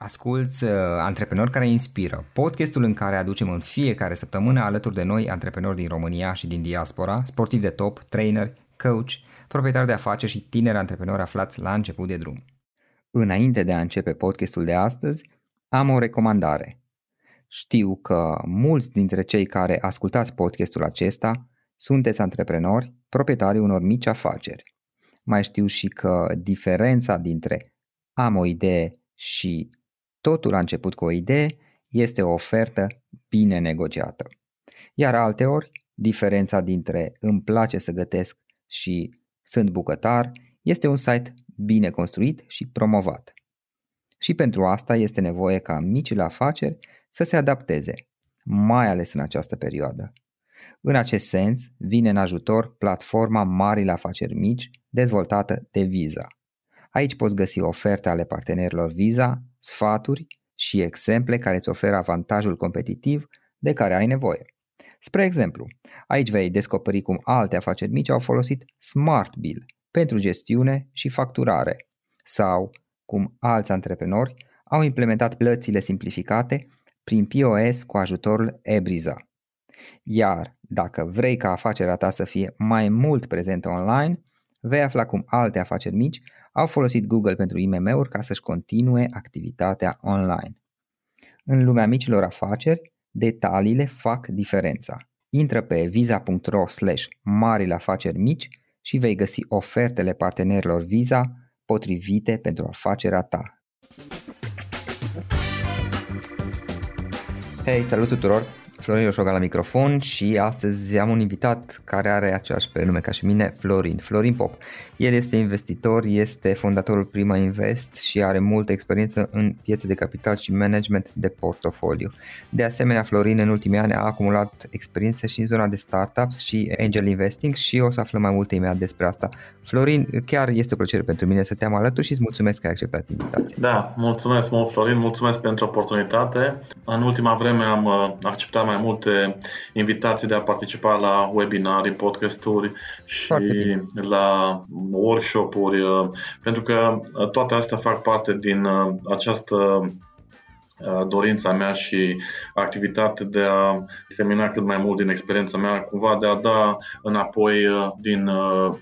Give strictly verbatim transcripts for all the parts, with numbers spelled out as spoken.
Asculți uh, Antreprenori care inspiră, podcastul în care aducem în fiecare săptămână alături de noi antreprenori din România și din diaspora, sportivi de top, traineri, coach, proprietari de afaceri și tineri antreprenori aflați la început de drum. Înainte de a începe podcastul de astăzi, am o recomandare. Știu că mulți dintre cei care ascultați podcastul acesta sunteți antreprenori, proprietarii unor mici afaceri. Mai știu și că diferența dintre am o idee și totul a început cu o idee este o ofertă bine negociată. Iar alteori, diferența dintre îmi place să gătesc și sunt bucătar este un site bine construit și promovat. Și pentru asta este nevoie ca micile afaceri să se adapteze, mai ales în această perioadă. În acest sens, vine în ajutor platforma Marile Afaceri Mici, dezvoltată de Visa. Aici poți găsi oferte ale partenerilor Visa, sfaturi și exemple care îți oferă avantajul competitiv de care ai nevoie. Spre exemplu, aici vei descoperi cum alte afaceri mici au folosit SmartBill pentru gestiune și facturare sau cum alți antreprenori au implementat plățile simplificate prin P O S cu ajutorul eBriza. Iar dacă vrei ca afacerea ta să fie mai mult prezentă online, vei afla cum alte afaceri mici au folosit Google pentru I M M-uri ca să-și continue activitatea online. În lumea micilor afaceri, detaliile fac diferența. Intră pe visa.ro slash marile afaceri mici și vei găsi ofertele partenerilor Visa potrivite pentru afacerea ta. Hei, salut tuturor! Florin Oșoga la microfon și astăzi am un invitat care are aceeași prenume ca și mine, Florin, Florin Pop. El este investitor, este fondatorul Prima Invest și are multă experiență în piețe de capital și management de portofoliu. De asemenea, Florin în ultimii ani a acumulat experiență și în zona de startups și angel investing și o să aflăm mai multe imediat despre asta. Florin, chiar este o plăcere pentru mine să te am alături și îți mulțumesc că ai acceptat invitația. Da, mulțumesc mult, Florin, mulțumesc pentru oportunitate. În ultima vreme am acceptat mai multe invitații de a participa la webinarii, podcasturi și la workshop-uri, pentru că toate astea fac parte din această dorința mea și activitate de a semina cât mai mult din experiența mea, cumva de a da înapoi din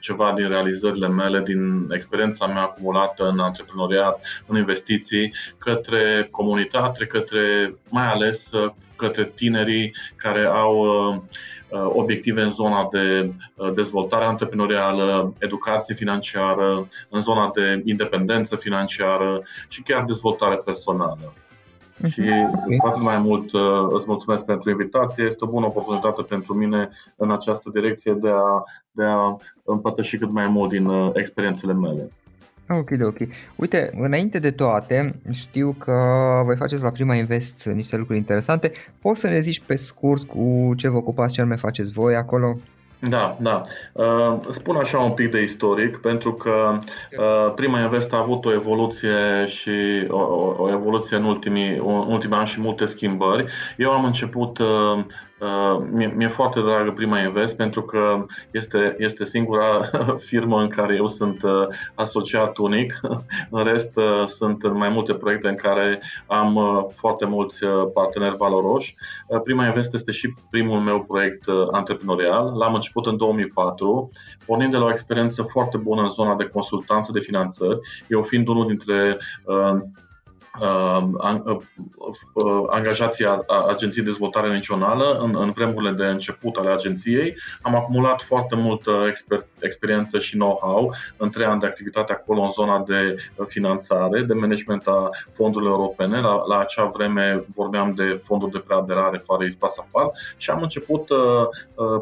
ceva din realizările mele, din experiența mea acumulată în antreprenoriat, în investiții, către comunitate, către, mai ales către tinerii care au obiective în zona de dezvoltare antreprenorială, educație financiară, în zona de independență financiară și chiar dezvoltare personală. Și atât mai mult îți mulțumesc pentru invitație, este o bună oportunitate pentru mine în această direcție de a, de a împărtăși cât mai mult din experiențele mele. Ok, ok. Uite, înainte de toate, știu că voi faceți la Prima Invest niște lucruri interesante. Poți să ne zici pe scurt cu ce vă ocupați, ce anume faceți voi acolo? Da, da. Spun așa un pic de istoric, pentru că Prima Invest a avut o evoluție și o, o evoluție în ultimii, ultimii ani și multe schimbări. Eu am început, mi-e, mi-e foarte dragă Prima Invest, pentru că este, este singura firmă în care eu sunt asociat unic. În rest, sunt în mai multe proiecte în care am foarte mulți parteneri valoroși. Prima Invest este și primul meu proiect antreprenorial. L-am început în două mii patru, pornind de la o experiență foarte bună în zona de consultanță de finanțări, eu fiind unul dintre uh, angajații Agenției de Dezvoltare Națională în, în vremurile de început ale agenției. Am acumulat foarte multă exper- experiență și know-how în trei ani de activitate acolo în zona de finanțare, de management a fondurilor europene. La, la acea vreme vorbeam de fonduri de preaderare fără ispasapar și am început uh,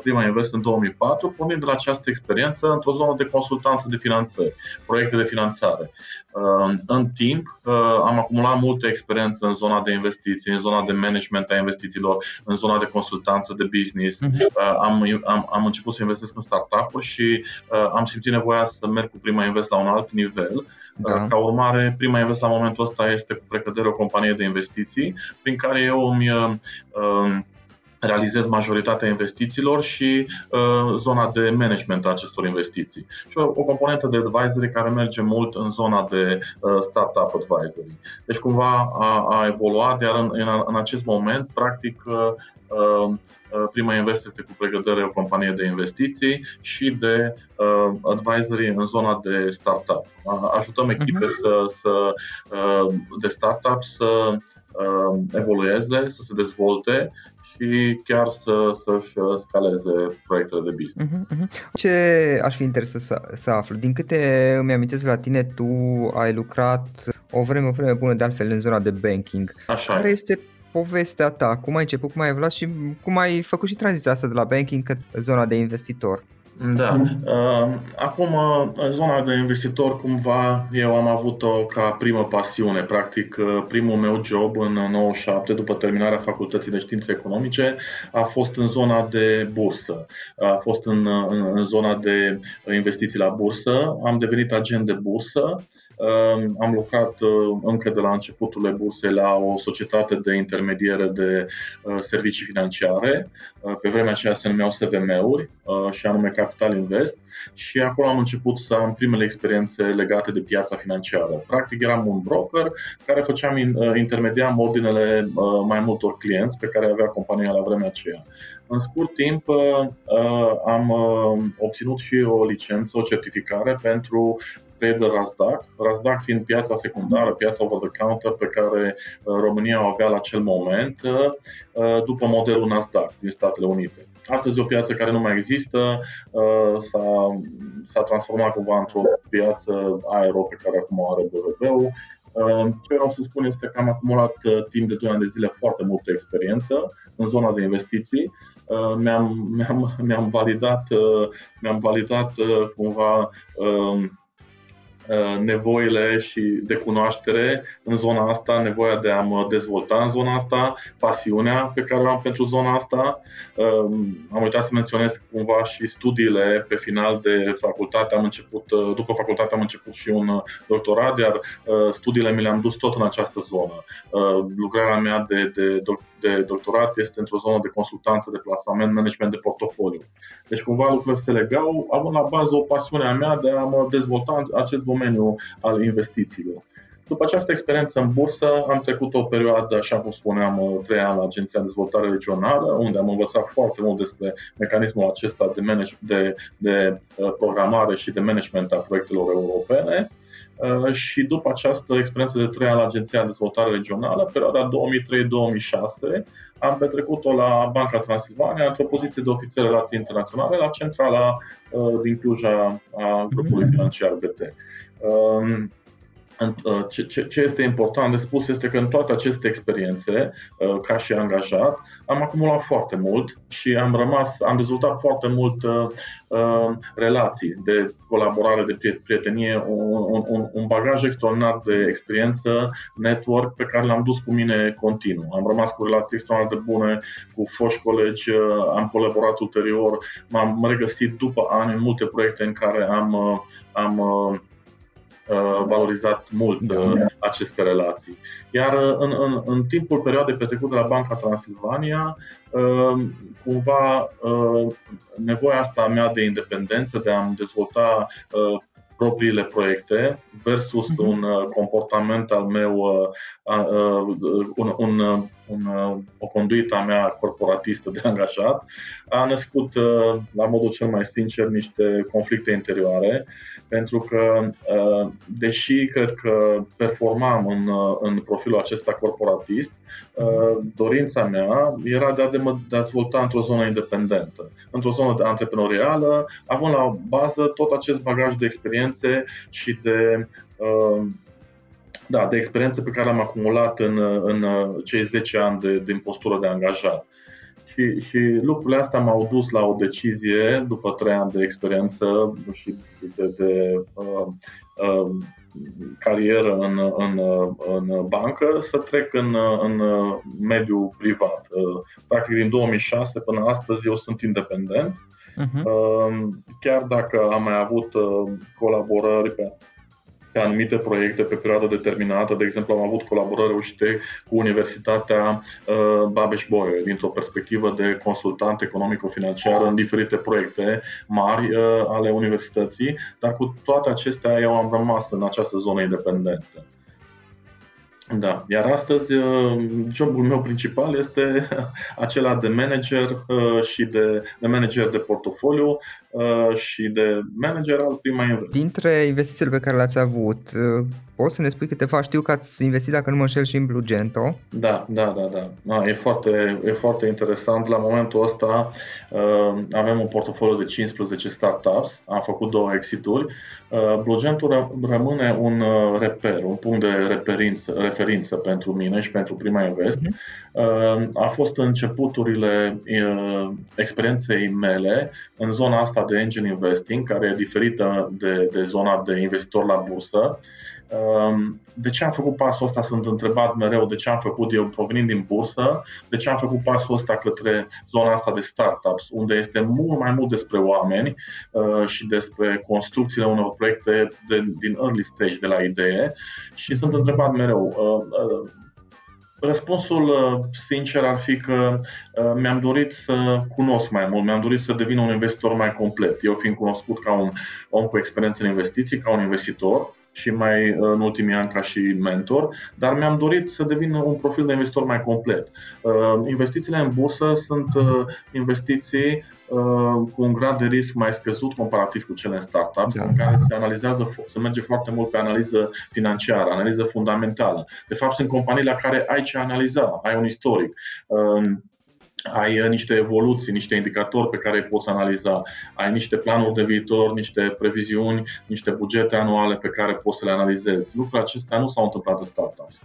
Prima Invest în două mii patru, pornind de la această experiență într-o zonă de consultanță de finanțări, proiecte de finanțare. Uh, în timp uh, am acumulat am multă experiență în zona de investiții, în zona de management a investițiilor, în zona de consultanță, de business. Uh-huh. Am, am, am început să investesc în startup-uri și uh, am simțit nevoia să merg cu Prima Invest la un alt nivel. Da. Ca urmare, Prima Invest la momentul ăsta este cu precădere o companie de investiții prin care eu îmi uh, realizez majoritatea investițiilor și uh, zona de management a acestor investiții. Și o, o componentă de advisory care merge mult în zona de uh, startup advisory. Deci cumva a, a evoluat, iar în, în, în acest moment, practic, uh, uh, Prima Invest este cu pregătire o companie de investiții și de uh, advisory în zona de startup. Ajutăm echipe uh-huh. să, să, uh, de startup să uh, evolueze, să se dezvolte și chiar să, să-și scaleze proiectele de business. Uh-huh, uh-huh. Ce aș fi interesat să, să aflu? Din câte îmi amintesc la tine, tu ai lucrat o vreme, o vreme bună de altfel în zona de banking. Așa. Care este povestea ta? Cum ai început, cum ai evoluat și cum ai făcut și tranziția asta de la banking către zona de investitor? Da. Acum, zona de investitor, cumva, eu am avut-o ca primă pasiune. Practic, primul meu job în nouăzeci și șapte, după terminarea Facultății de Științe Economice, a fost în zona de bursă. A fost în, în zona de investiții la bursă. Am devenit agent de bursă. Am lucrat încă de la începutul bursei la o societate de intermediere de servicii financiare. Pe vremea aceea se numeau S V M-uri și anume Capital Invest. Și acolo am început să am primele experiențe legate de piața financiară. Practic eram un broker care făceam, intermediam ordinele mai multor clienți pe care avea compania la vremea aceea. În scurt timp am obținut și o licență, o certificare pentru de RASDAC, RASDAC fiind piața secundară, piața over the counter pe care România o avea la acel moment, după modelul Nasdaq din Statele Unite. Astăzi e o piață care nu mai există, s-a, s-a transformat cumva într-o piață aero pe care acum o are B V B-ul. Ce vreau să spun este că am acumulat timp de doi ani de zile foarte multă experiență în zona de investiții. Mi-am, mi-am, mi-am validat, mi-am validat cumva nevoile și de cunoaștere în zona asta, nevoia de a mă dezvolta în zona asta, pasiunea pe care o am pentru zona asta. Am uitat să menționez cumva și studiile pe final de facultate. Am început, după facultate am început și un doctorat, iar studiile mi le-am dus tot în această zonă. Lucrarea mea de, de, de doctorat este într-o zonă de consultanță, de plasament, management de portofoliu. Deci cumva lucrurile se legau, având la bază o pasiune a mea de a mă dezvolta în acest domeniul al investițiilor. După această experiență în bursă, am trecut o perioadă, așa cum spuneam, trei ani la Agenția de Dezvoltare Regională, unde am învățat foarte mult despre mecanismul acesta de, manage- de, de programare și de management a proiectelor europene. Și după această experiență de trei ani la Agenția de Dezvoltare Regională, perioada două mii trei - două mii șase, am petrecut-o la Banca Transilvania, într-o poziție de ofițer relații internaționale, la centrala din Cluj a grupului financiar B T. Ce este important de spus este că în toate aceste experiențe, ca și angajat, am acumulat foarte mult și am rămas, am dezvoltat foarte mult relații de colaborare, de prietenie, un, un, un bagaj extraordinar de experiență, network pe care l-am dus cu mine continuu. Am rămas cu relații extraordinar de bune cu foști colegi, am colaborat ulterior, m-am regăsit după ani în multe proiecte în care am, am valorizat mult aceste relații. Iar în, în, în timpul perioadei petrecute la Banca Transilvania, cumva nevoia asta mea de independență, de a-mi dezvolta propriile proiecte versus un comportament al meu, un, un un, o conduită a mea corporatistă de angajat a născut, la modul cel mai sincer, niște conflicte interioare, pentru că, deși cred că performam în, în profilul acesta corporatist, dorința mea era de a mă dezvolta într-o zonă independentă, într-o zonă antreprenorială, având la bază tot acest bagaj de experiențe și de... Da, de experiență pe care am acumulat în, în cei zece ani de, din postură de angajat. Și, și lucrurile astea m-au dus la o decizie, după trei ani de experiență și de, de uh, uh, carieră în, în, în bancă, să trec în, în mediul privat. Uh, practic din două mii șase până astăzi eu sunt independent, uh-huh. uh, chiar dacă am mai avut uh, colaborări pe pe anumite proiecte pe perioadă determinată. De exemplu, am avut colaborări reușite cu Universitatea Babeș-Bolyai dintr-o perspectivă de consultant economico-financiar în diferite proiecte mari ale universității, dar cu toate acestea eu am rămas în această zonă independentă. Da. Iar astăzi jobul meu principal este acela de manager și de, de manager de portofoliu și de manager al Prima Invest. Dintre investițiile pe care le-ați avut, poți să ne spui câteva? Știu că ați investit, dacă nu mă înșel, și în Bluegento. Da, da, da, da. da e, foarte, e foarte interesant. La momentul ăsta avem un portofoliu de cincisprezece startups. Am făcut două exituri. Bluegento rămâne un reper, un punct de referință, referință pentru mine și pentru Prima Invest. A fost începuturile experienței mele în zona asta de engine investing, care e diferită de, de zona de investitor la bursă. De ce am făcut pasul ăsta? Sunt întrebat mereu de ce am făcut eu provenind din bursă, de ce am făcut pasul ăsta către zona asta de startups, unde este mult mai mult despre oameni și despre construcțiile unor proiecte de, din early stage, de la idee. Și sunt întrebat mereu. Răspunsul sincer ar fi că mi-am dorit să cunosc mai mult, mi-am dorit să devin un investitor mai complet. Eu fiind cunoscut ca un om cu experiență în investiții, ca un investitor, și mai în ultimii ani ca și mentor, dar mi-am dorit să devin un profil de investitor mai complet. Investițiile în bursă sunt investiții cu un grad de risc mai scăzut comparativ cu cele în startups, da, în care se analizează, se merge foarte mult pe analiză financiară, analiză fundamentală. De fapt, sunt companii la care ai ce analiza, ai un istoric, ai niște evoluții, niște indicatori pe care îi poți analiza, ai niște planuri de viitor, niște previziuni, niște bugete anuale pe care poți să le analizezi. Lucrurile acestea nu s-au întâmplat în startups.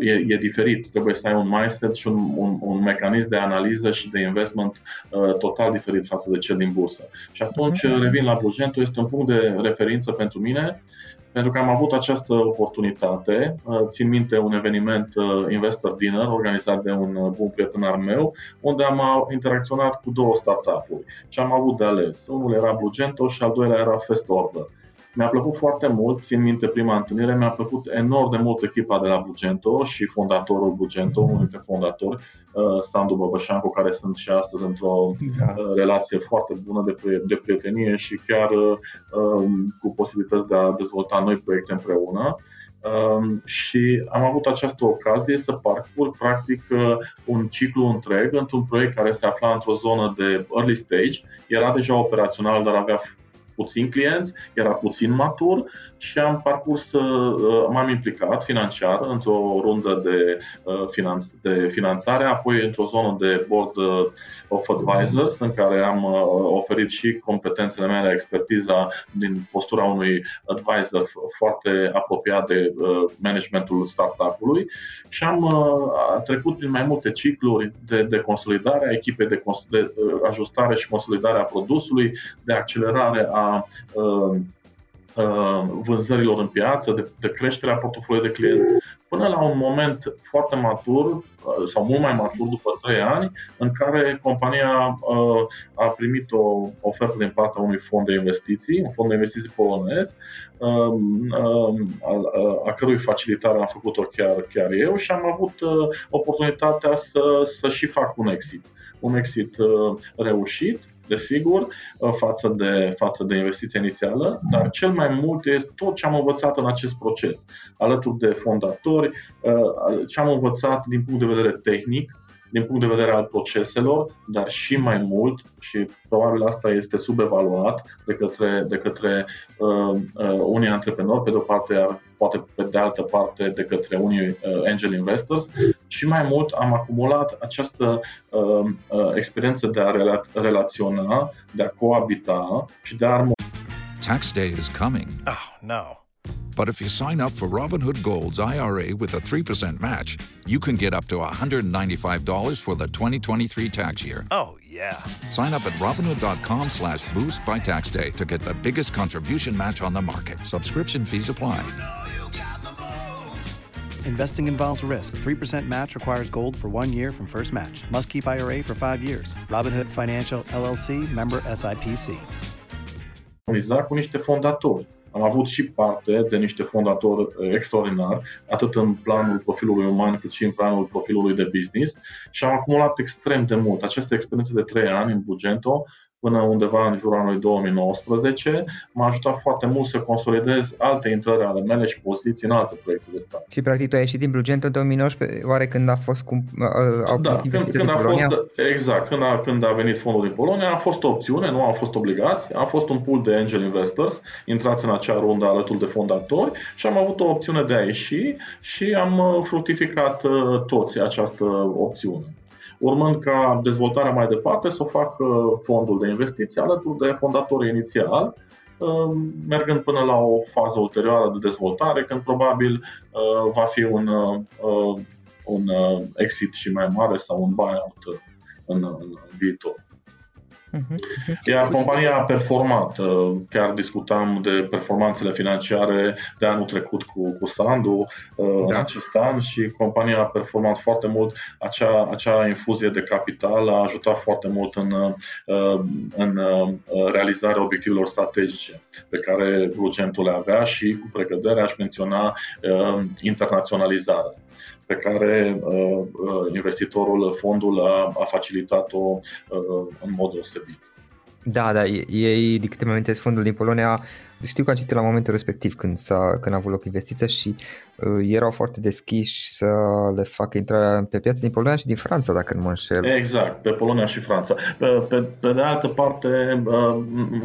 E, e diferit, trebuie să ai un mindset și un, un, un mecanism de analiză și de investment uh, total diferit față de cel din bursă. Și atunci mm-hmm. revin la Bluegento, este un punct de referință pentru mine, pentru că am avut această oportunitate. Țin minte un eveniment Investor Dinner organizat de un bun prieten al meu, unde am interacționat cu două startup-uri și am avut de ales. Unul era Bluegento și al doilea era FestOrder. Mi-a plăcut foarte mult, țin minte prima întâlnire, mi-a plăcut enorm de mult echipa de la Bluegento și fondatorul Bluegento, unul dintre fondatori, Sandu Băbășanco, care sunt și astăzi într-o da. relație foarte bună de, de prietenie și chiar um, cu posibilități de a dezvolta noi proiecte împreună. Um, și am avut această ocazie să parcurg practic un ciclu întreg într-un proiect care se afla într-o zonă de early stage, era deja operațional, dar avea puțin clienți, era puțin matur și am parcurs, m-am implicat financiar într-o rundă de, finanț- de finanțare, apoi într-o zonă de board of advisors, în care am oferit și competențele mele, expertiza din postura unui advisor foarte apropiat de managementul startup-ului și am trecut prin mai multe cicluri de, de consolidare a echipei, de, cons- de ajustare și consolidare a produsului, de accelerare a A, a, vânzărilor în piață, de, de creșterea portofoliului de clienți, până la un moment foarte matur sau mult mai matur după trei ani, în care compania a, a primit o ofertă din partea unui fond de investiții, un fond de investiții polonez, a, a, a cărui facilitare am făcut-o chiar, chiar eu și am avut oportunitatea să, să și fac un exit, un exit reușit desigur, față de, față de investiția inițială, dar cel mai mult este tot ce am învățat în acest proces, alături de fondatori, ce am învățat din punct de vedere tehnic, din punct de vedere al proceselor, dar și mai mult, și probabil asta este subevaluat de către, de către uh, uh, unii antreprenori, pe de o parte, iar poate pe de altă parte de către unii uh, angel investors, și mai mult am acumulat această uh, uh, experiență de a rela- relaționa, de a coabita și de a armoni. Tax day is coming. Oh, no. But if you sign up for Robinhood Gold's I R A with a three percent match, you can get up to one hundred ninety-five dollars for the twenty twenty-three tax year. Oh, yeah. Sign up at Robinhood.com slash boost by tax day to get the biggest contribution match on the market. Subscription fees apply. You know you Investing involves risk. three percent match requires gold for one year from first match. Must keep I R A for five years. Robinhood Financial L L C, member S I P C. Exact, cu niște fondatori. Am avut și parte de niște fondatori extraordinari, atât în planul profilului uman, cât și în planul profilului de business, și am acumulat extrem de mult. Această experiență de trei ani în Bluegento, până undeva în jurul anului două mii nouăsprezece, m-a ajutat foarte mult să consolidez alte intrări ale mele și poziții în alte proiecte de stat. Și practic tu ai ieșit din Bluegento în două mii nouăsprezece, oare când a fost cum au da, când, când din a Polonia? Fost, exact, când a, când a venit fondul din Polonia, a fost o opțiune, nu am fost obligați, a fost un pool de angel investors, intrați în acea rundă alături de fondatori și am avut o opțiune de a ieși și am fructificat toți această opțiune. Urmând ca dezvoltarea mai departe să o facă fondul de investiții alături de fondatorii inițial, mergând până la o fază ulterioară de dezvoltare, când probabil va fi un, un exit și mai mare sau un buyout în, în viitor. Iar compania a performat, chiar discutam de performanțele financiare de anul trecut cu, cu Sandu da. în acest an și compania a performat foarte mult, acea, acea infuzie de capital a ajutat foarte mult în, în realizarea obiectivelor strategice pe care Bluegento le avea și cu precădere aș menționa internaționalizarea, pe care uh, investitorul, fondul a, a facilitat-o uh, în mod deosebit. Da, da, ei, de câte mă amintesc, fondul din Polonia, știu că am citit la momentul respectiv când, s-a, când a avut loc investiția și uh, erau foarte deschiși să le facă intrarea pe piață din Polonia și din Franța, dacă nu mă înșel. Exact, pe Polonia și Franța. Pe, pe, pe de altă parte, uh,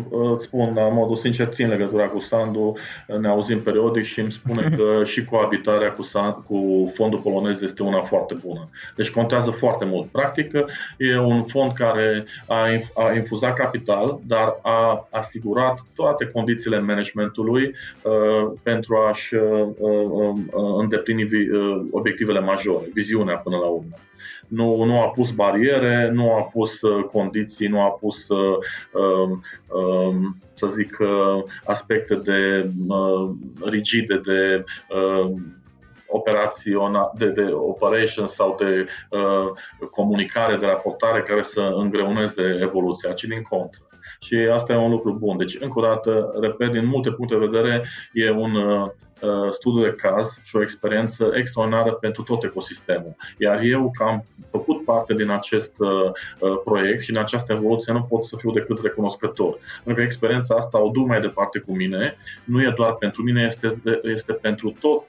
uh, spun, la modul sincer, țin legătura cu Sandu, ne auzim periodic și îmi spune că și coabitarea cu, cu fondul polonez este una foarte bună. Deci contează foarte mult. Practic, e un fond care a, inf- a infuzat capital, dar a asigurat toate condițiile managementului uh, pentru a-și uh, uh, îndeplini vi- uh, obiectivele majore, viziunea până la urmă. Nu, nu a pus bariere, nu a pus uh, condiții, nu a pus, uh, uh, să zic, uh, aspecte de uh, rigide, de uh, operaționa, de, de operation sau de uh, comunicare, de raportare care să îngreuneze evoluția, ci din contră. Și asta e un lucru bun. Deci, încă o dată, repet, din multe puncte de vedere, e un uh, studiu de caz și o experiență extraordinară pentru tot ecosistemul. Iar eu, că am făcut parte din acest uh, proiect și în această evoluție, nu pot să fiu decât recunoscător. Pentru că experiența asta o duc mai departe cu mine, nu e doar pentru mine, este, de, este pentru tot,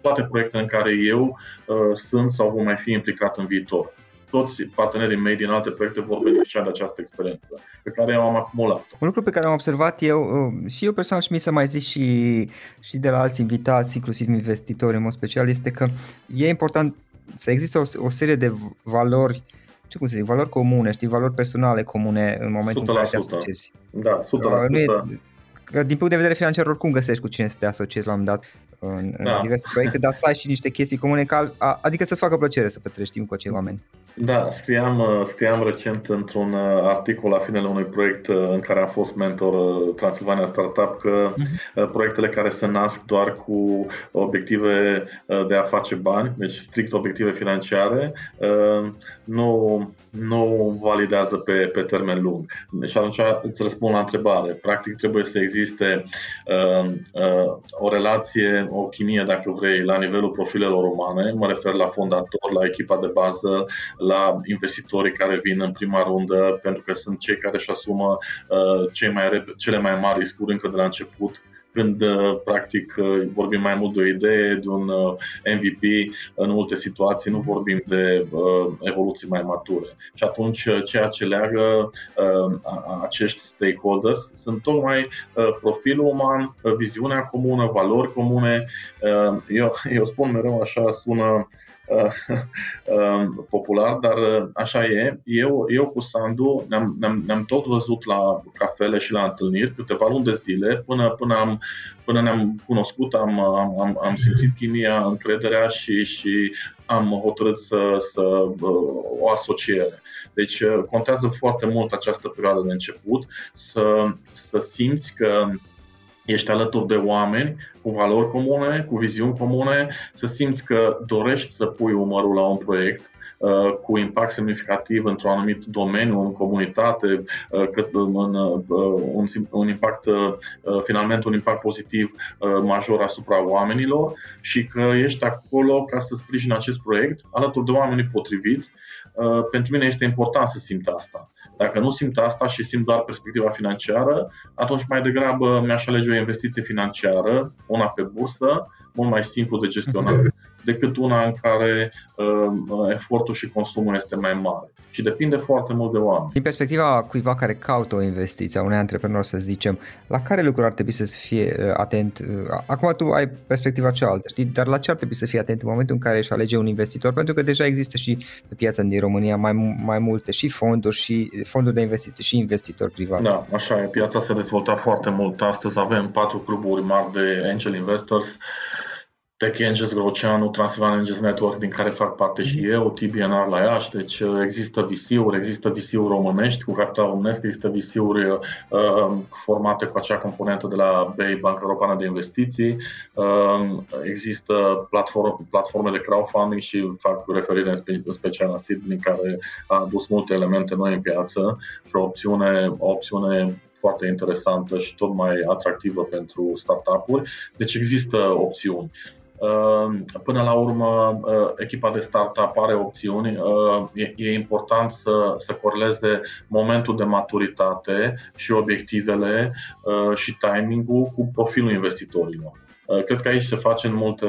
toate proiectele în care eu uh, sunt sau vom mai fi implicat în viitor. Toți partenerii mei din alte proiecte vor beneficia de această experiență pe care eu am acumulat. Un lucru pe care am observat eu și eu personal și mi se mai zic și, și de la alți invitați, inclusiv investitori în mod special, este că e important să există o, o serie de valori, ce cum să zic, valori comune, știi, valori personale comune în momentul o sută la sută. În care te asociezi. Da, o sută la sută. Nu e, din punct de vedere financiar, oricum găsești cu cine să te asociezi la un moment dat în, da. în diverse proiecte, dar să ai și niște chestii comune, ca, adică să-ți facă plăcere să petrești timp cu acei oameni. Da, scriam, scriam recent într-un articol la finele unui proiect în care am fost mentor Transylvania Startup că proiectele care se nasc doar cu obiective de a face bani, deci strict obiective financiare, nu, nu validează pe, pe termen lung. Și atunci îți răspund la întrebare. Practic trebuie să existe uh, uh, o relație, o chimie, dacă vrei, la nivelul profilelor umane. Mă refer la fondator, la echipa de bază, la investitorii care vin în prima rundă, pentru că sunt cei care își asumă uh, cei mai rep- cele mai mari riscuri încă de la început. Când, practic, vorbim mai mult de o idee, de un M V P, în multe situații nu vorbim de evoluții mai mature. Și atunci, ceea ce leagă acești stakeholders sunt tocmai profilul uman, viziunea comună, valori comune. Eu, eu spun mereu așa, sună popular, dar așa e. Eu, eu cu Sandu ne-am, ne-am, ne-am tot văzut la cafele și la întâlniri câteva luni de zile până, până, am, până ne-am cunoscut, am, am, am simțit chimia, încrederea și, și am hotărât să, să o asociere. Deci contează foarte mult această perioadă de început să, să simți că ești alături de oameni cu valori comune, cu viziuni comune, să simți că dorești să pui umărul la un proiect uh, cu impact semnificativ într-un anumit domeniu, în comunitate, uh, cât în, uh, un, un impact, uh, finalmente un impact pozitiv uh, major asupra oamenilor și că ești acolo ca să sprijini acest proiect alături de oamenii potriviți. Uh, pentru mine este important să simt asta. Dacă nu simt asta și simt doar perspectiva financiară, atunci mai degrabă mi-aș alege o investiție financiară, una pe bursă, mult mai simplu de gestionat, decât una în care uh, efortul și consumul este mai mare. Și depinde foarte mult de oameni. Din perspectiva cuiva care caută o investiție, a unui antreprenor, să zicem, la care lucruri ar trebui să fie uh, atent? Acum tu ai perspectiva cealaltă, știi? Dar la ce ar trebui să fie atent în momentul în care își alege un investitor? Pentru că deja există și pe piața din România mai, mai multe și fonduri, și fonduri de investiții, și investitori privați. Da, așa e. Piața s-a dezvoltat foarte mult. Astăzi avem patru cluburi mari de angel investors: Tech Angels Grainger, Transylvania Angels Network, din care fac parte și eu, T B N R la Iași, deci există V C-uri, există V C-uri românești cu capital românesc, există V C-uri uh, formate cu acea componentă de la B E I, Banca Europeană de Investiții, uh, există platform, platforme de crowdfunding și fac referire în, spe, în special la Sydney, care a adus multe elemente noi în piață și o opțiune, o opțiune foarte interesantă și tot mai atractivă pentru startup-uri, deci există opțiuni. Până la urmă, echipa de startup are opțiuni. E important să, să coreleze momentul de maturitate și obiectivele și timingul cu profilul investitorilor. Cred că aici se face în multe,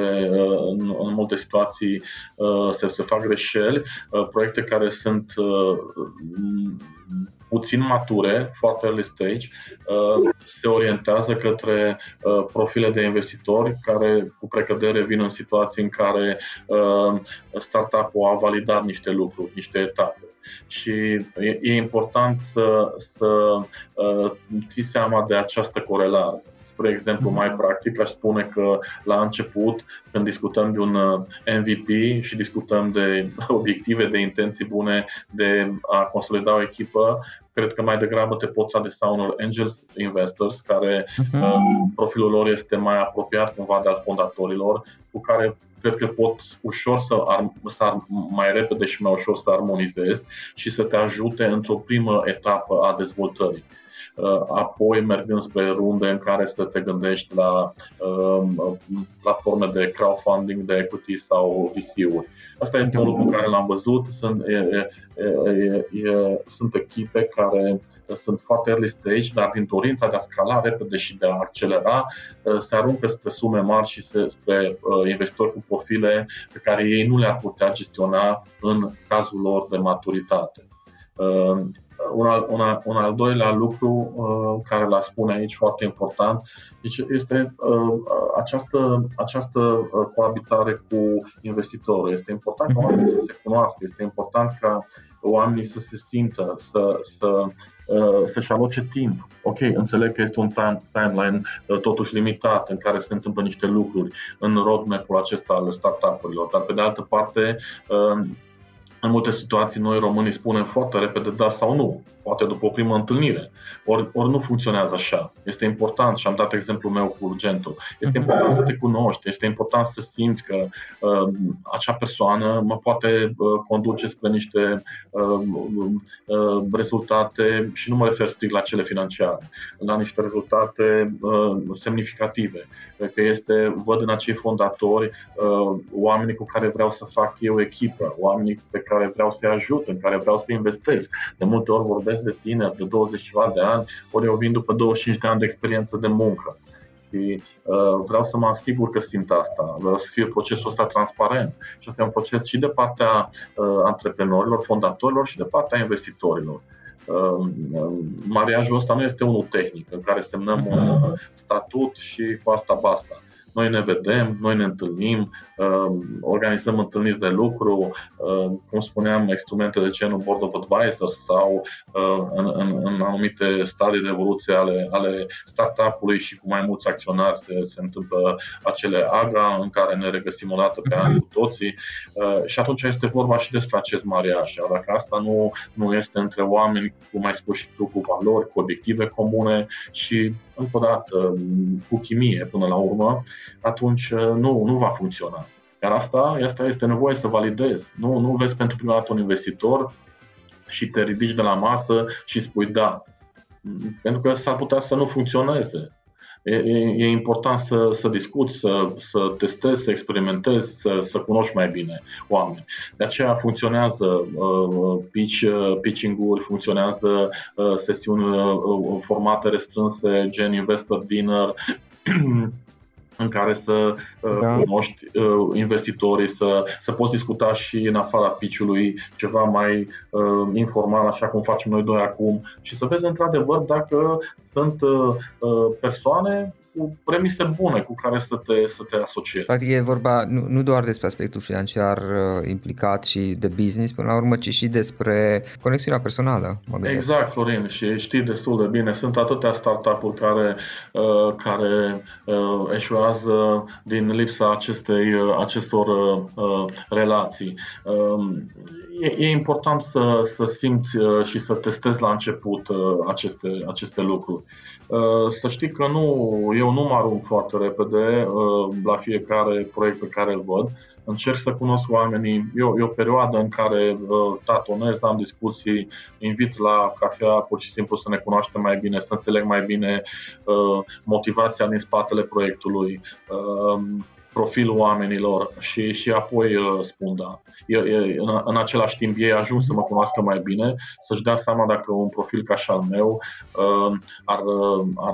în, în multe situații, se, se fac greșeli. Proiecte care sunt puțin mature, foarte early stage, se orientează către profile de investitori care cu precădere vin în situații în care startup-ul a validat niște lucruri, niște etape. Și e, e important să, să ții seama de această corelare. Spre exemplu, mai practic, aș spune că la început, când discutăm de un M V P și discutăm de obiective, de intenții bune, de a consolida o echipă, cred că mai degrabă te poți adresa unor angels investors, care uh-huh. profilul lor este mai apropiat cumva de al fondatorilor, cu care cred că pot ușor să, ar, să ar, mai repede și mai ușor să armonizezi și să te ajute într-o primă etapă a dezvoltării. Apoi mergând spre runde în care să te gândești la um, platforme de crowdfunding, de equity sau V C-uri. Asta este un lucru pe care l-am văzut. Sunt, e, e, e, e, sunt echipe care sunt foarte early stage, dar din dorința de a scala repede și de a accelera, se aruncă spre sume mari și spre investitori cu profile pe care ei nu le-ar putea gestiona în cazul lor de maturitate. Un al, un, al, un al doilea lucru uh, care l-a spune aici foarte important, deci este uh, această, această uh, coabitare cu investitorul. Este important ca oamenii să se cunoască, este important ca oamenii să se simtă, să, să, uh, să-și aloce timp. Ok, înțeleg că este un time, timeline uh, totuși limitat în care se întâmplă niște lucruri în roadmap-ul acesta al startup-urilor, dar pe de altă parte uh, în multe situații noi românii spunem foarte repede da sau nu, poate după o primă întâlnire, ori, ori nu funcționează așa. Este important, și am dat exemplul meu cu Bluegento, este important să te cunoști, este important să simți că uh, acea persoană mă poate uh, conduce spre niște uh, uh, rezultate, și nu mă refer strict la cele financiare, la niște rezultate uh, semnificative. Că este, văd în acei fondatori uh, oamenii cu care vreau să fac eu echipă, oamenii pe care vreau să-i ajut, în care vreau să investesc. De multe ori vorbesc de tine de douăzeci de ani, ori eu vin după douăzeci și cinci de ani de experiență de muncă. Și uh, vreau să mă asigur că simt asta, vreau să fie procesul ăsta transparent. Și asta e un proces și de partea uh, antreprenorilor, fondatorilor și de partea investitorilor. Uh, mariajul ăsta nu este unul tehnic, în care semnăm un uh, statut și cu asta basta. Noi ne vedem, noi ne întâlnim, organizăm întâlniri de lucru, cum spuneam, instrumente de genul Board of Advisors sau în, în, în anumite stadii de evoluție ale, ale startup-ului și cu mai mulți acționari se, se întâmplă acele A G A în care ne regăsim o dată pe an cu toții, și atunci este vorba și despre acest mariaj. Dacă asta nu, nu este între oameni, cum ai spus și tu, cu valori, cu obiective comune și încă o dată cu chimie până la urmă, atunci nu, nu va funcționa. Iar asta, asta este nevoie să validezi. Nu, nu vezi pentru prima dată un investitor și te ridici de la masă și spui da. Pentru că s-ar putea să nu funcționeze. E, e, e important să, să discuți, să, să testezi, să experimentezi, să, să cunoști mai bine oameni. De aceea funcționează uh, pitch, uh, pitching-uri, funcționează uh, sesiuni uh, formate restrânse, gen investor dinner, în care să da. cunoști investitorii, să, să poți discuta și în afara pitch-ului ceva mai uh, informal, așa cum facem noi doi acum, și să vezi într-adevăr dacă sunt uh, persoane cu premise bune cu care să te, să te asociezi. Practic e vorba nu, nu doar despre aspectul financiar uh, implicat și de business până la urmă, ci și despre conexiunea personală. Exact, Florin, și știi destul de bine, sunt atâtea startup-uri care, uh, care uh, eșuează din lipsa acestei, uh, acestor uh, relații. Uh, e, e important să, să simți uh, și să testezi la început uh, aceste, aceste lucruri. Uh, să știi că nu eu Eu nu mă arunc foarte repede uh, la fiecare proiect pe care îl văd. Încerc să cunosc oamenii. Eu, e o perioadă în care uh, tatonez, am discuții, invit la cafea, pur și simplu să ne cunoaștem mai bine, să înțeleg mai bine uh, motivația din spatele proiectului, uh, profilul oamenilor și, și apoi uh, spun da. Eu, eu, în, în același timp ei ajung să mă cunoască mai bine, să-și dea seama dacă un profil ca și al meu uh, ar... ar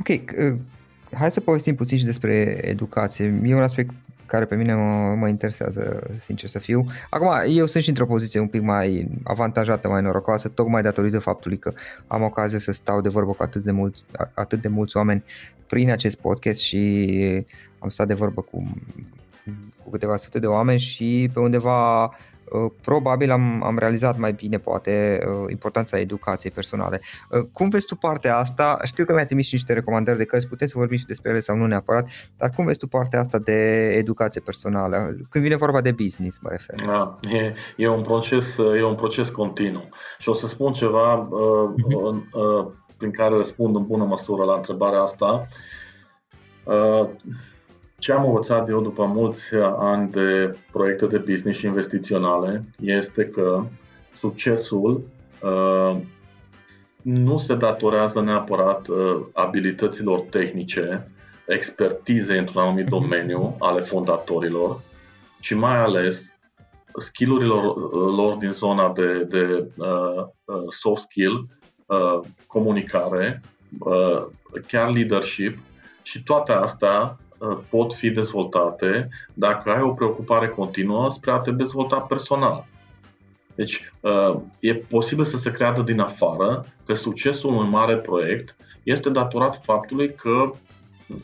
Ok, hai să povestim puțin și despre educație. E un aspect care pe mine mă, mă interesează, sincer să fiu. Acum, eu sunt și într-o poziție un pic mai avantajată, mai norocoasă, tocmai datorită faptului că am ocazia să stau de vorbă cu atât de mulți, atât de mulți oameni prin acest podcast și am stat de vorbă cu, cu câteva sute de oameni și pe undeva... probabil am, am realizat mai bine poate importanța educației personale. Cum vezi tu partea asta? Știu că mi-ai trimis și niște recomandări de cărți, puteți să vorbim și despre ele sau nu neapărat, dar cum vezi tu partea asta de educație personală? Când vine vorba de business, mă refer. Da, e, e, un proces, e un proces continuu și o să spun ceva uh, uh, uh, prin care răspund în bună măsură la întrebarea asta. Uh, Ce am învățat eu după mulți ani de proiecte de business și investiționale este că succesul uh, nu se datorează neapărat uh, abilităților tehnice, expertizei într-un anumit domeniu ale fondatorilor, ci mai ales skill-urilor lor din zona de, de uh, soft skill, uh, comunicare, uh, chiar leadership, și toate astea pot fi dezvoltate dacă ai o preocupare continuă spre a te dezvolta personal. Deci e posibil să se creadă din afară că succesul unui mare proiect este datorat faptului că,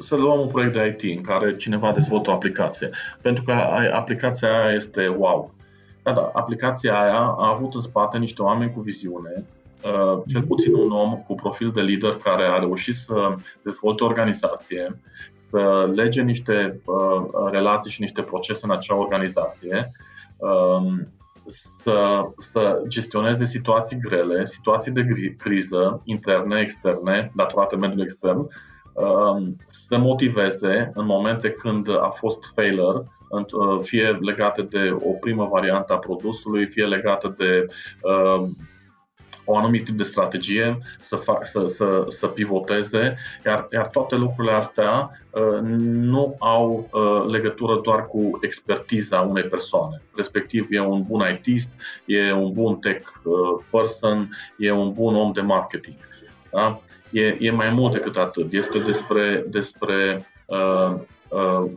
să luăm un proiect de I T în care cineva dezvoltă o aplicație, pentru că aplicația aia este wow. Da, da, aplicația aia a avut în spate niște oameni cu viziune, cel puțin un om cu profil de lider care a reușit să dezvolte o organizație, să lege niște relații și niște procese în acea organizație, să, să gestioneze situații grele, situații de criză interne, externe, datorate mediului extern, să motiveze în momente când a fost failure, fie legate de o primă variantă a produsului, fie legată de uh, un anumit tip de strategie, să, fac, să, să, să pivoteze, iar, iar toate lucrurile astea uh, nu au uh, legătură doar cu expertiza unei persoane. Respectiv, e un bun I T-ist, e un bun tech person, e un bun om de marketing. Da? E, e mai mult decât atât. Este despre, despre uh, uh,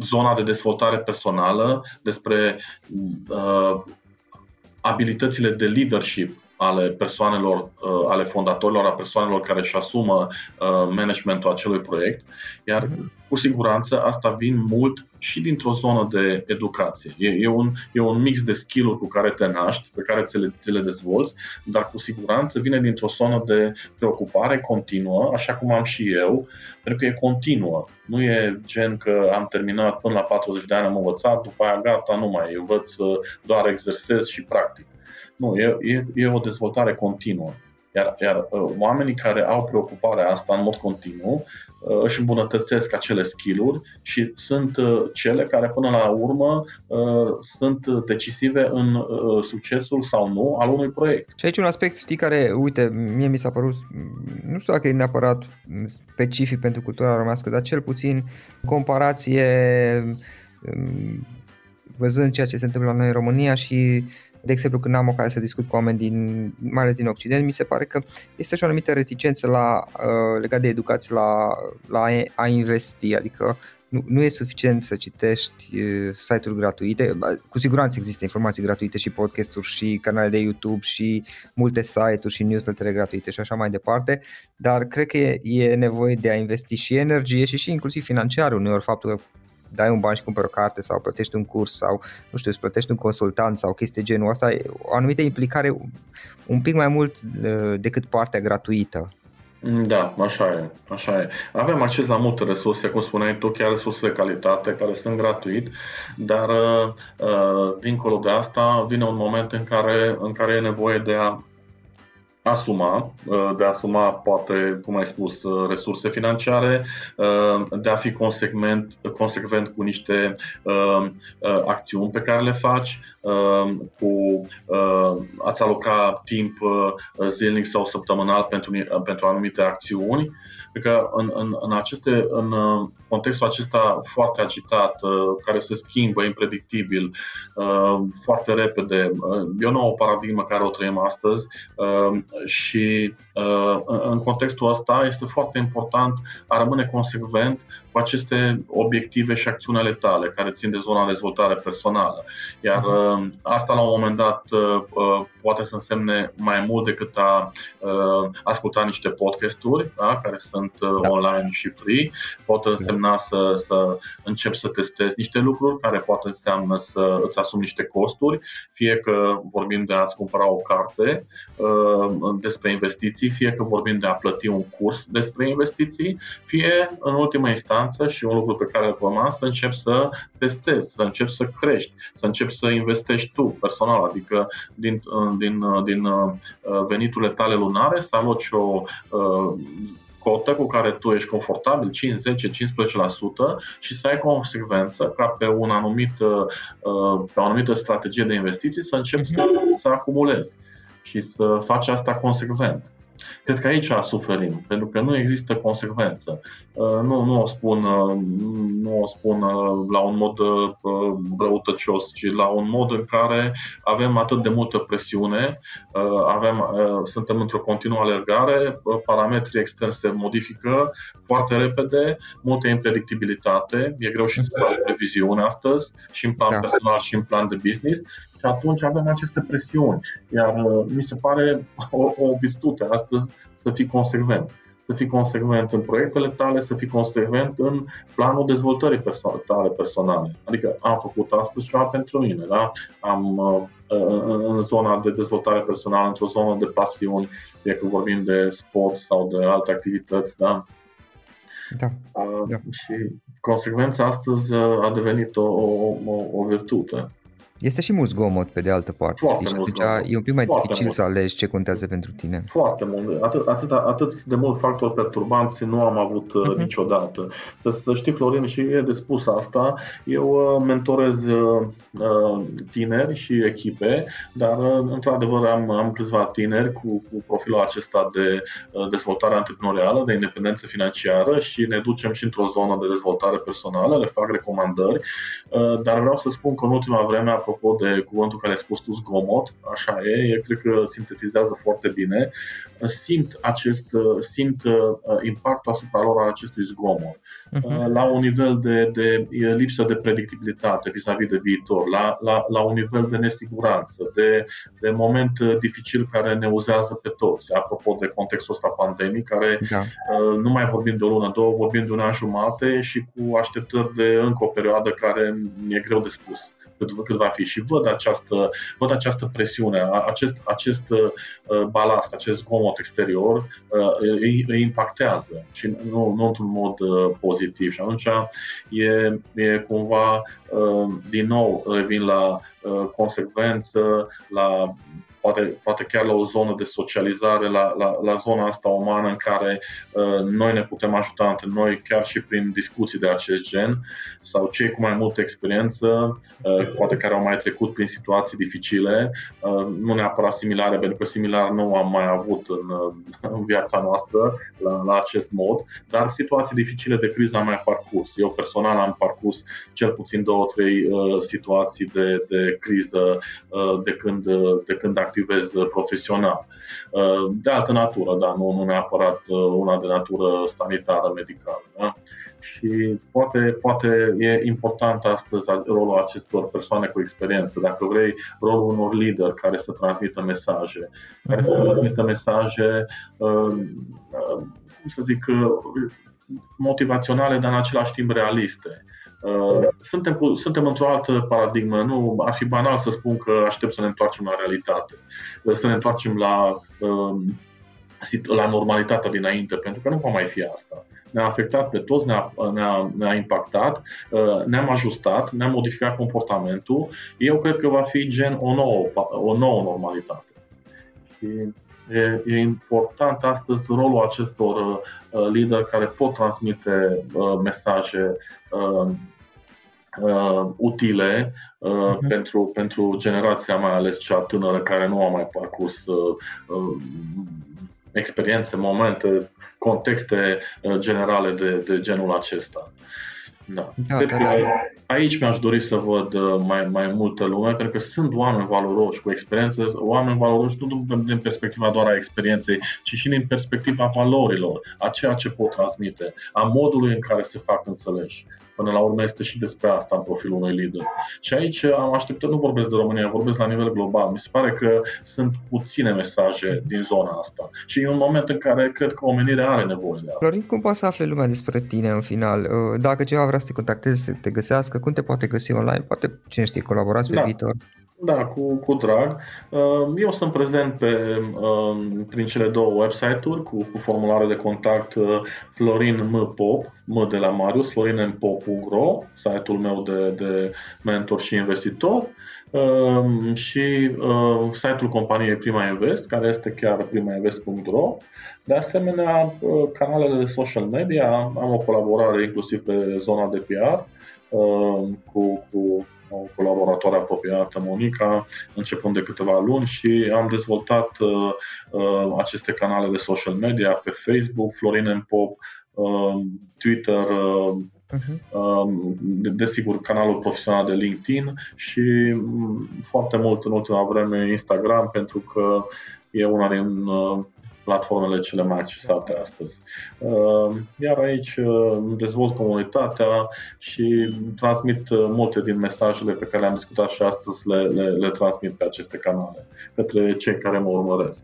zona de dezvoltare personală, despre uh, abilitățile de leadership ale persoanelor, uh, ale fondatorilor, a persoanelor care își asumă uh, managementul acelui proiect, iar cu siguranță asta vine mult și dintr-o zonă de educație. E, e, un, e un mix de skill-uri cu care te naști, pe care ți le, ți le dezvolți, dar cu siguranță vine dintr-o zonă de preocupare continuă, așa cum am și eu, pentru că e continuă. Nu e gen că am terminat până la patruzeci de ani, am învățat, după aia gata, nu mai învăț, doar exersez și practic. Nu, e, e, e o dezvoltare continuă. Iar, iar oamenii care au preocuparea asta în mod continuu își îmbunătățesc acele skill-uri și sunt cele care până la urmă sunt decisive în succesul sau nu al unui proiect. Și aici un aspect, știi, care, uite, mie mi s-a părut, nu știu dacă e neapărat specific pentru cultura românească, dar cel puțin comparație văzând ceea ce se întâmplă la noi în România și, de exemplu, când am ocazia să discut cu oameni din, mai ales din Occident, mi se pare că este și o anumită reticență la, uh, legat de educație la, la a investi, adică nu, nu e suficient să citești uh, site-uri gratuite, cu siguranță există informații gratuite și podcast-uri și canale de YouTube și multe site-uri și newsletter gratuite și așa mai departe, dar cred că e, e nevoie de a investi și energie și, și inclusiv financiar uneori, faptul că dai un bani și cumperi o carte sau plătești un curs sau, nu știu, plătești un consultant sau chestii genul ăsta, e o anumită implicare un pic mai mult decât partea gratuită. Da, așa e, așa e. Avem acces la multe resurse, cum spuneai tu, chiar resurse de calitate care sunt gratuit, dar uh, dincolo de asta vine un moment în care, în care e nevoie de a asuma, de a asuma poate, cum ai spus, resurse financiare, de a fi consecvent, consecvent cu niște acțiuni pe care le faci, cu a-ți aloca timp zilnic sau săptămânal pentru, pentru anumite acțiuni. Că în, în, în, aceste, în contextul acesta foarte agitat, care se schimbă impredictibil, foarte repede, e o nouă paradigmă care o trăim astăzi și în contextul ăsta este foarte important a rămâne consecvent cu aceste obiective și acțiunile tale care țin de zona de dezvoltare personală. Iar asta la un moment dat poate să însemne mai mult decât a asculta niște podcasturi, da, care sunt Da. online și free, pot însemna să, să începi să testezi niște lucruri care poate înseamnă să îți asumi niște costuri, fie că vorbim de a-ți cumpăra o carte uh, despre investiții, fie că vorbim de a plăti un curs despre investiții, fie în ultima instanță și un lucru pe care îl urma, să începi să testezi, să începi să crești, să începi să investești tu personal, adică din, din, din veniturile tale lunare să aloci o uh, cotă cu care tu ești confortabil, cinci, zece, cincisprezece la sută, și să ai consecvență ca pe, un anumit, pe o anumită strategie de investiții să începi să, să acumulezi și să faci asta consecvent. Cred că aici suferim, pentru că nu există consecvență. Nu, nu o spun, nu o spun la un mod răutăcios, ci la un mod în care avem atât de multă presiune, avem, suntem într-o continuă alergare, parametrii externi se modifică foarte repede, multă impredictibilitate, e greu și să faci previziune astăzi, și în plan personal și în plan de business. Și atunci avem aceste presiuni. Iar mi se pare o, o virtute astăzi să fii consecvent. Să fii consecvent în proiectele tale, să fii consecvent în planul dezvoltării perso- tale personale. Adică am făcut astăzi ceva pentru mine, da? Am în zona de dezvoltare personală, într-o zonă de pasiuni, fie că vorbim de sport sau de alte activități, da? Da, a, da. Și consecvența astăzi a devenit o, o, o virtute. Este și mult zgomot pe de altă parte, știi? Și atunci zgomot. E un pic mai Foarte dificil mult. Să alegi ce contează pentru tine. Foarte mult, atât, atât, atât de mult factori perturbanți nu am avut uh-huh. niciodată. Să, să știi, Florin, și e de spus asta, eu mentorez uh, tineri și echipe, dar uh, într-adevăr am, am câțiva tineri cu, cu profilul acesta de uh, dezvoltare antreprenorială, de independență financiară și ne ducem și într-o zonă de dezvoltare personală, le fac recomandări, uh, dar vreau să spun că în ultima vreme a apropo de cuvântul care ai spus tu, zgomot, așa e, eu cred că sintetizează foarte bine, simt, acest, simt impactul asupra lor al acestui zgomot, uh-huh. la un nivel de, de lipsă de predictibilitate vis-a-vis de viitor, la, la, la un nivel de nesiguranță, de, de moment dificil care ne uzează pe toți, apropo de contextul ăsta pandemic, care da. Nu mai vorbim de o lună, două, vorbim de un an jumate și cu așteptări de încă o perioadă care e greu de spus. Cât va fi. Și văd această, văd această presiune, acest, acest balast, acest zgomot exterior îi, îi impactează și nu, nu într-un mod pozitiv. Și atunci e, e cumva, din nou, revin la consecvență, la Poate, poate chiar la o zonă de socializare, la, la, la zona asta umană în care uh, noi ne putem ajuta între noi chiar și prin discuții de acest gen sau cei cu mai multă experiență, uh, poate care au mai trecut prin situații dificile, uh, nu neapărat similare, pentru că similar nu am mai avut în, în viața noastră la, la acest mod, dar situații dificile de criză am mai parcurs. Eu personal am parcurs cel puțin două, trei uh, situații de, de criză uh, de când, de când am activez profesional. De altă natură, dar nu, nu neapărat una de natură sanitară, medicală. Da? Și poate, poate e important astăzi rolul acestor persoane cu experiență, dacă vrei, rolul unor lideri care să transmită mesaje, care să transmită mesaje, cum să zic, motivaționale, dar în același timp realiste. Suntem, suntem într-o altă paradigmă, nu ar fi banal să spun că aștept să ne întoarcem la realitate, să ne întoarcem la, la normalitatea dinainte, pentru că nu va mai fi asta. Ne-a afectat pe toți, ne-a, ne-a, ne-a impactat, ne-am ajustat, ne-am modificat comportamentul. Eu cred că va fi gen o nouă, o nouă normalitate. Și E, e important astăzi rolul acestor uh, lideri care pot transmite uh, mesaje uh, uh, utile uh, uh-huh. pentru, pentru generația, mai ales cea tânără, care nu a mai parcurs uh, uh, experiențe, momente, contexte uh, generale de, de genul acesta. Da. Da, da, da. Aici mi-aș dori să văd mai, mai multă lume, pentru că sunt oameni valoroși cu experiență, oameni valoroși nu din perspectiva doar a experienței, ci și din perspectiva valorilor, a ceea ce pot transmite, a modului în care se fac înțeleși. Până la urmă este și despre asta în profilul unui lider. Și aici am așteptat, nu vorbesc de România, vorbesc la nivel global. Mi se pare că sunt puține mesaje din zona asta și e un moment în care cred că omenirea are nevoie de asta. Florin, cum poate să afle lumea despre tine în final? Dacă cineva vrea să te contacteze, să te găsească, cum te poate găsi online? Poate, cine știe, colaborați pe da. viitor? Da, cu, cu drag. Eu sunt prezent pe, prin cele două website-uri cu, cu formulare de contact Florin M. Pop, M de la Marius, florin m pop punct ro, site-ul meu de, de mentor și investitor, și site-ul companiei Prima Invest, care este chiar prima invest punct ro. De asemenea, canalele de social media, am o colaborare inclusiv pe zona de P R cu... cu o colaboratoare apropiată, Monica, începând de câteva luni, și am dezvoltat uh, uh, aceste canale de social media pe Facebook, Florin Pop, uh, Twitter, uh, uh-huh. uh, desigur canalul profesional de LinkedIn și um, foarte mult în ultima vreme Instagram, pentru că e una din uh, platformele cele mai accesate astăzi. Iar aici dezvolt comunitatea și transmit multe din mesajele pe care le-am discutat și astăzi, le, le, le transmit pe aceste canale către cei care mă urmăresc.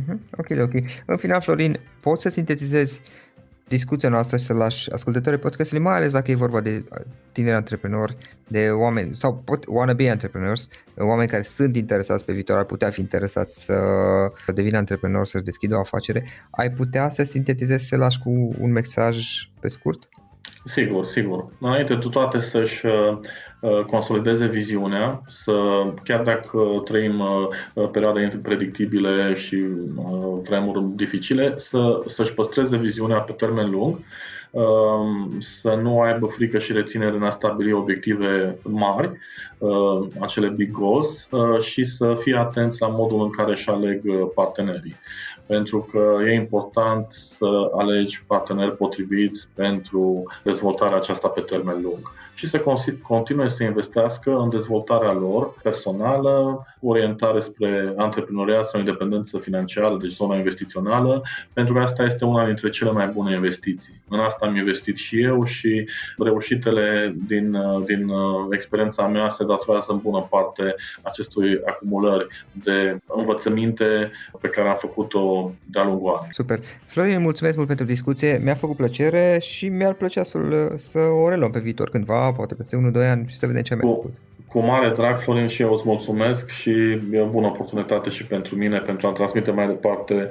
Mm-hmm. Ok, ok. În final, Florin, poți să sintetizezi discuția noastră și să lași ascultătorii podcastului, mai ales dacă e vorba de tineri antreprenori, de oameni sau pot, wannabe entrepreneurs, oameni care sunt interesați pe viitor, ar putea fi interesați să devină antreprenori, să-și deschidă o afacere, ai putea să sintetizezi, să lași cu un mesaj pe scurt? Sigur, sigur. Înainte de toate să-și consolideze viziunea, să, chiar dacă trăim perioade predictibile și vremuri dificile, să, să-și păstreze viziunea pe termen lung, să nu aibă frică și reținere în a stabili obiective mari, acele big goals, și să fie atenți la modul în care își aleg partenerii. Pentru că e important să alegi parteneri potriviți pentru dezvoltarea aceasta pe termen lung și să continue să investească în dezvoltarea lor personală, orientare spre antreprenoriat sau independență financiară, deci zona investițională, pentru că asta este una dintre cele mai bune investiții. În asta am investit și eu și reușitele din, din experiența mea se datorează în bună parte acestui acumulări de învățăminte pe care am făcut-o de-a lungul anului. Super! Florin, mulțumesc mult pentru discuție, mi-a făcut plăcere și mi-ar plăcea să, să o reluăm pe viitor cândva, poate peste unu doi ani și să vedem ce am mai făcut. Cu mare drag, Florin, și eu îți mulțumesc și e o bună oportunitate și pentru mine pentru a transmite mai departe,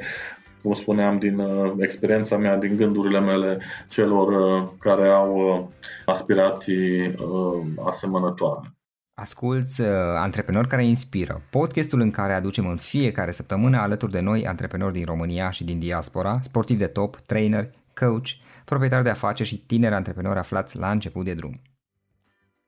cum spuneam, din experiența mea, din gândurile mele celor care au aspirații asemănătoare. Asculți Antreprenori care inspiră, podcastul în care aducem în fiecare săptămână alături de noi antreprenori din România și din diaspora, sportivi de top, traineri, coach, proprietari de afaceri și tineri antreprenori aflați la început de drum.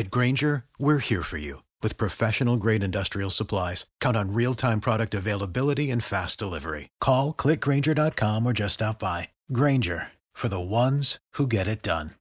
At Grainger, we're here for you with professional-grade industrial supplies. Count on real-time product availability and fast delivery. Call, click grainger dot com, or just stop by. Grainger, for the ones who get it done.